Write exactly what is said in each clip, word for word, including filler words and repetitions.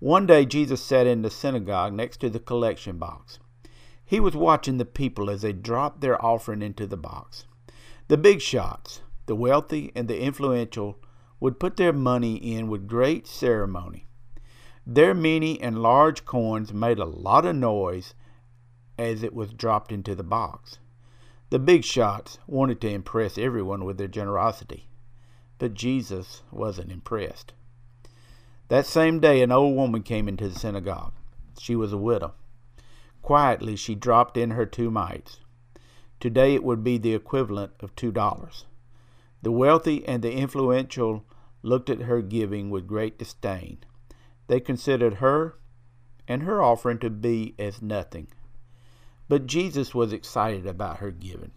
One day Jesus sat in the synagogue next to the collection box. He was watching the people as they dropped their offering into the box. The big shots, the wealthy and the influential, would put their money in with great ceremony. Their many and large coins made a lot of noise as it was dropped into the box. The big shots wanted to impress everyone with their generosity, but Jesus wasn't impressed. That same day, an old woman came into the synagogue. She was a widow. Quietly, she dropped in her two mites. Today, it would be the equivalent of two dollars. The wealthy and the influential looked at her giving with great disdain. They considered her and her offering to be as nothing. But Jesus was excited about her giving.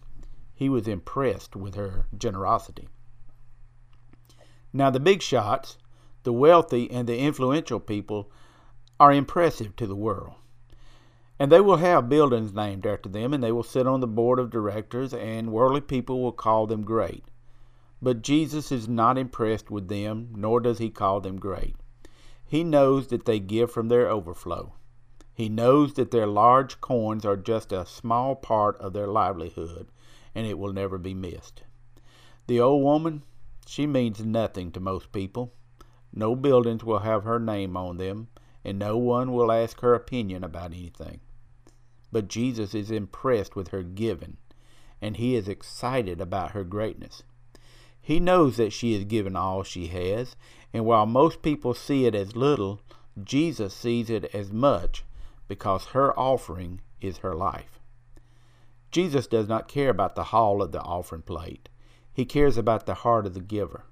He was impressed with her generosity. Now, the big shots, the wealthy and the influential people, are impressive to the world. And they will have buildings named after them, and they will sit on the board of directors, and worldly people will call them great. But Jesus is not impressed with them, nor does he call them great. He knows that they give from their overflow. He knows that their large coins are just a small part of their livelihood, and it will never be missed. The old woman, she means nothing to most people. No buildings will have her name on them, and no one will ask her opinion about anything. But Jesus is impressed with her giving, and he is excited about her greatness. He knows that she has given all she has, and while most people see it as little, Jesus sees it as much because her offering is her life. Jesus does not care about the haul of the offering plate. He cares about the heart of the giver.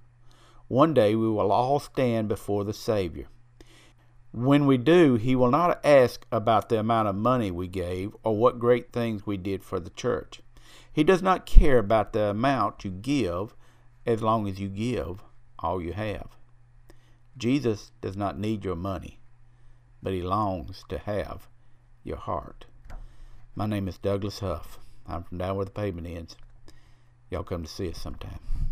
One day we will all stand before the Savior. When we do, he will not ask about the amount of money we gave or what great things we did for the church. He does not care about the amount you give as long as you give all you have. Jesus does not need your money, but he longs to have your heart. My name is Douglas Huff. I'm from down where the pavement ends. Y'all come to see us sometime.